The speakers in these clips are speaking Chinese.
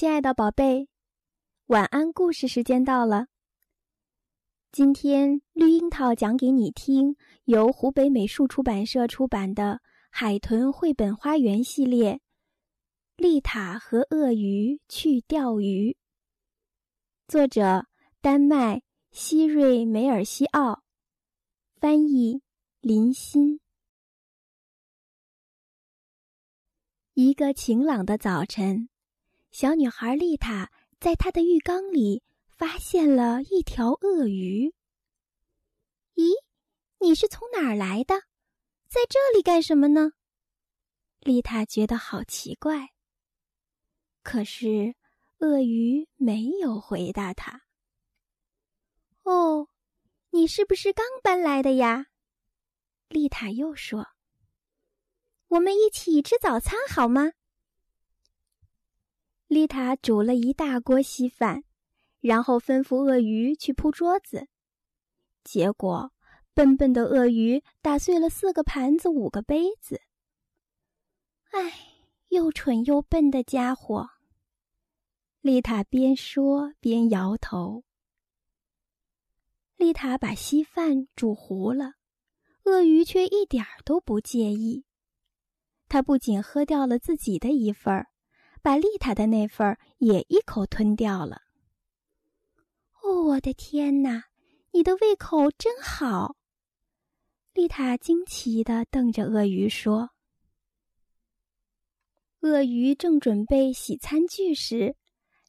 亲爱的宝贝，晚安故事时间到了。今天绿樱桃讲给你听由湖北美术出版社出版的《海豚绘本花园》系列《丽塔和鳄鱼去钓鱼》，作者丹麦希瑞梅尔西奥，翻译林欣。一个晴朗的早晨，小女孩丽塔在她的浴缸里发现了一条鳄鱼。咦，你是从哪儿来的？在这里干什么呢？丽塔觉得好奇怪。可是鳄鱼没有回答她。哦，你是不是刚搬来的呀？丽塔又说，我们一起吃早餐好吗？丽塔煮了一大锅稀饭，然后吩咐鳄鱼去铺桌子。结果，笨笨的鳄鱼打碎了4个盘子、5个杯子。唉，又蠢又笨的家伙！丽塔边说边摇头。丽塔把稀饭煮糊了，鳄鱼却一点都不介意。他不仅喝掉了自己的一份儿，把丽塔的那份也一口吞掉了。哦，我的天哪，你的胃口真好！丽塔惊奇地瞪着鳄鱼说。鳄鱼正准备洗餐具时，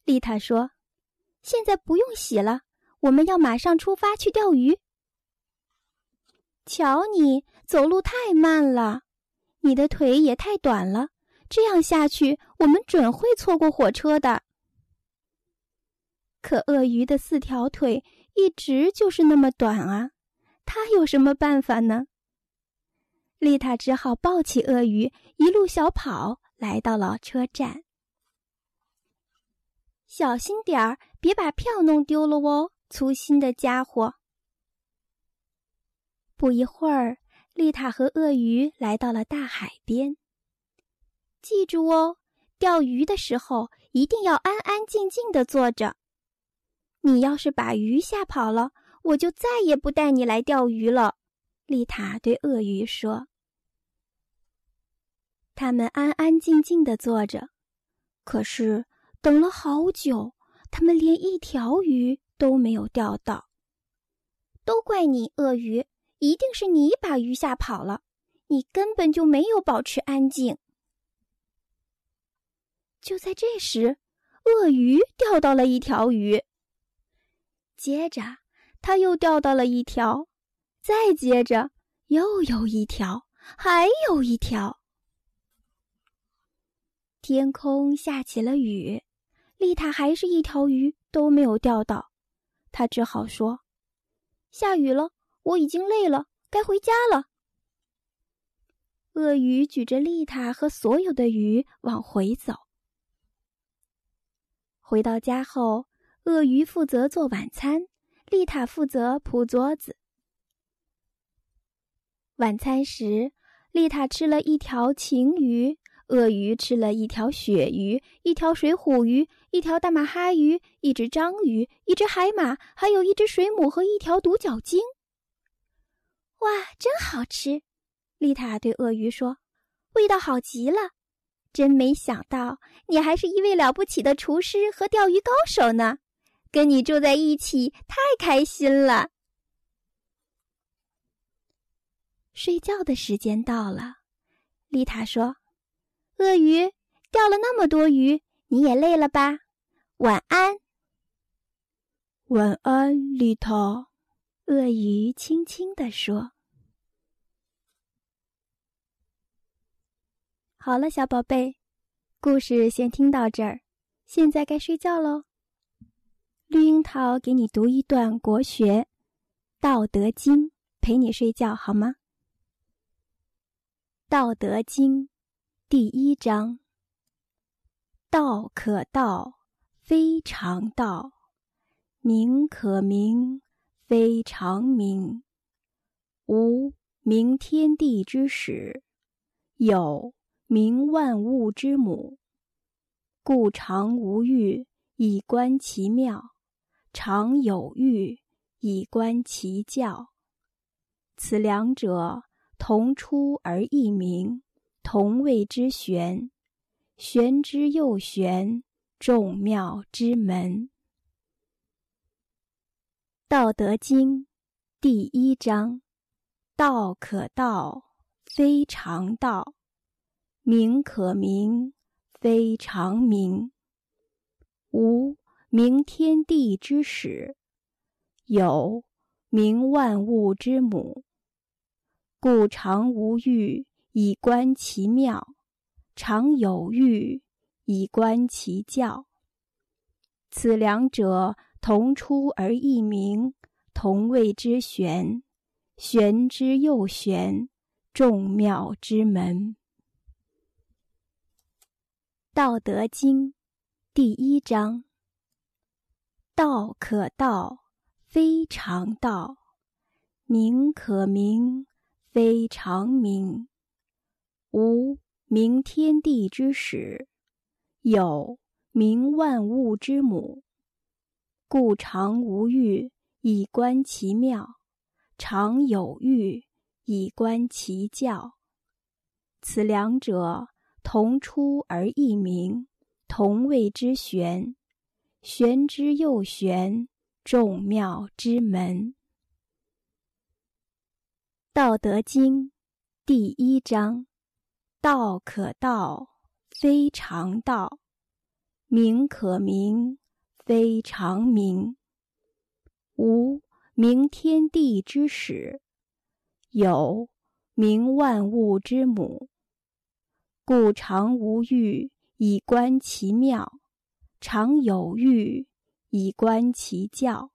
丽塔说，现在不用洗了，我们要马上出发去钓鱼。瞧你，走路太慢了，你的腿也太短了，这样下去，我们准会错过火车的。可鳄鱼的4条腿一直就是那么短啊，它有什么办法呢？丽塔只好抱起鳄鱼，一路小跑，来到了车站。小心点儿，别把票弄丢了哦，粗心的家伙。不一会儿，丽塔和鳄鱼来到了大海边。记住哦，钓鱼的时候一定要安安静静地坐着。你要是把鱼吓跑了，我就再也不带你来钓鱼了，丽塔对鳄鱼说。他们安安静静地坐着，可是等了好久，他们连一条鱼都没有钓到。都怪你，鳄鱼，一定是你把鱼吓跑了，你根本就没有保持安静。就在这时，鳄鱼钓到了一条鱼。接着，它又钓到了一条，再接着，又有一条，还有一条。天空下起了雨，丽塔还是一条鱼都没有钓到。她只好说，下雨了，我已经累了，该回家了。鳄鱼举着丽塔和所有的鱼往回走。回到家后，鳄鱼负责做晚餐，丽塔负责铺桌子。晚餐时，丽塔吃了一条鲭鱼，鳄鱼吃了一条鳕鱼，一条水虎鱼，一条大马哈鱼，一只章鱼，一只海马，还有一只水母和一条独角鲸。哇，真好吃！丽塔对鳄鱼说，味道好极了。真没想到，你还是一位了不起的厨师和钓鱼高手呢！跟你住在一起，太开心了。睡觉的时间到了，丽塔说：“鳄鱼，钓了那么多鱼，你也累了吧？晚安。”“晚安，丽塔。”鳄鱼轻轻地说。好了，小宝贝，故事先听到这儿，现在该睡觉喽。绿樱桃给你读一段国学《道德经》，陪你睡觉好吗？《道德经》第1章：道可道，非常道；名可名，非常名。无名，天地之始；有名万物之母。故常无欲，以观其妙；常有欲，以观其教。此两者，同出而异名，同谓之玄。玄之又玄，众妙之门。道德经第一章：道可道，非常道；名可名，非常名。无，名天地之始；有，名万物之母。故常无欲，以观其妙；常有欲，以观其教。此两者，同出而异名，同谓之玄。玄之又玄，众妙之门。道德经第一章：道可道，非常道；名可名，非常名。无，名天地之始；有，名万物之母。故常无欲，以观其妙；常有欲，以观其教。此两者，同出而异名，同谓之玄。玄之又玄，众妙之门。道德经第一章：道可道，非常道；名可名，非常名。无，名天地之始；有，名万物之母。故常无欲，以观其妙；常有欲，以观其教。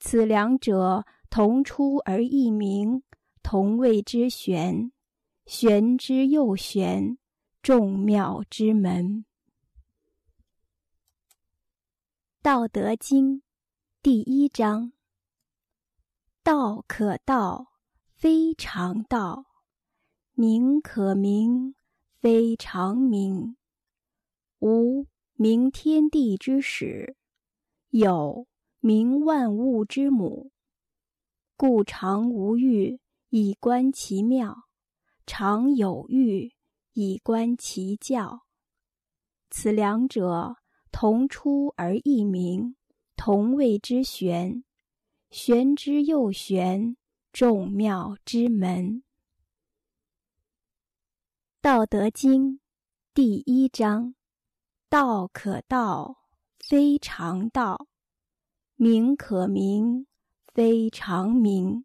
此两者，同出而异名，同谓之玄。玄之又玄，众妙之门。道德经第一章：道可道，非常道；名可名，非常名。无，名天地之始；有，名万物之母。故常无欲，以观其妙；常有欲，以观其教。此两者，同出而异名，同谓之玄。玄之又玄，众妙之门。道德经第一章：道可道，非常道；名可名，非常名。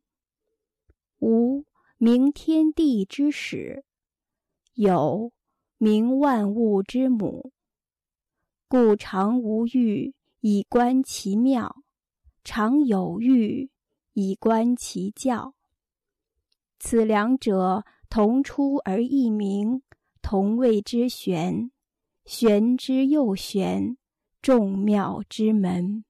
无，名天地之始；有，名万物之母。故常无欲，以观其妙；常有欲，以观其教。此两者，同出而异名，同谓之玄。玄之又玄，众妙之门。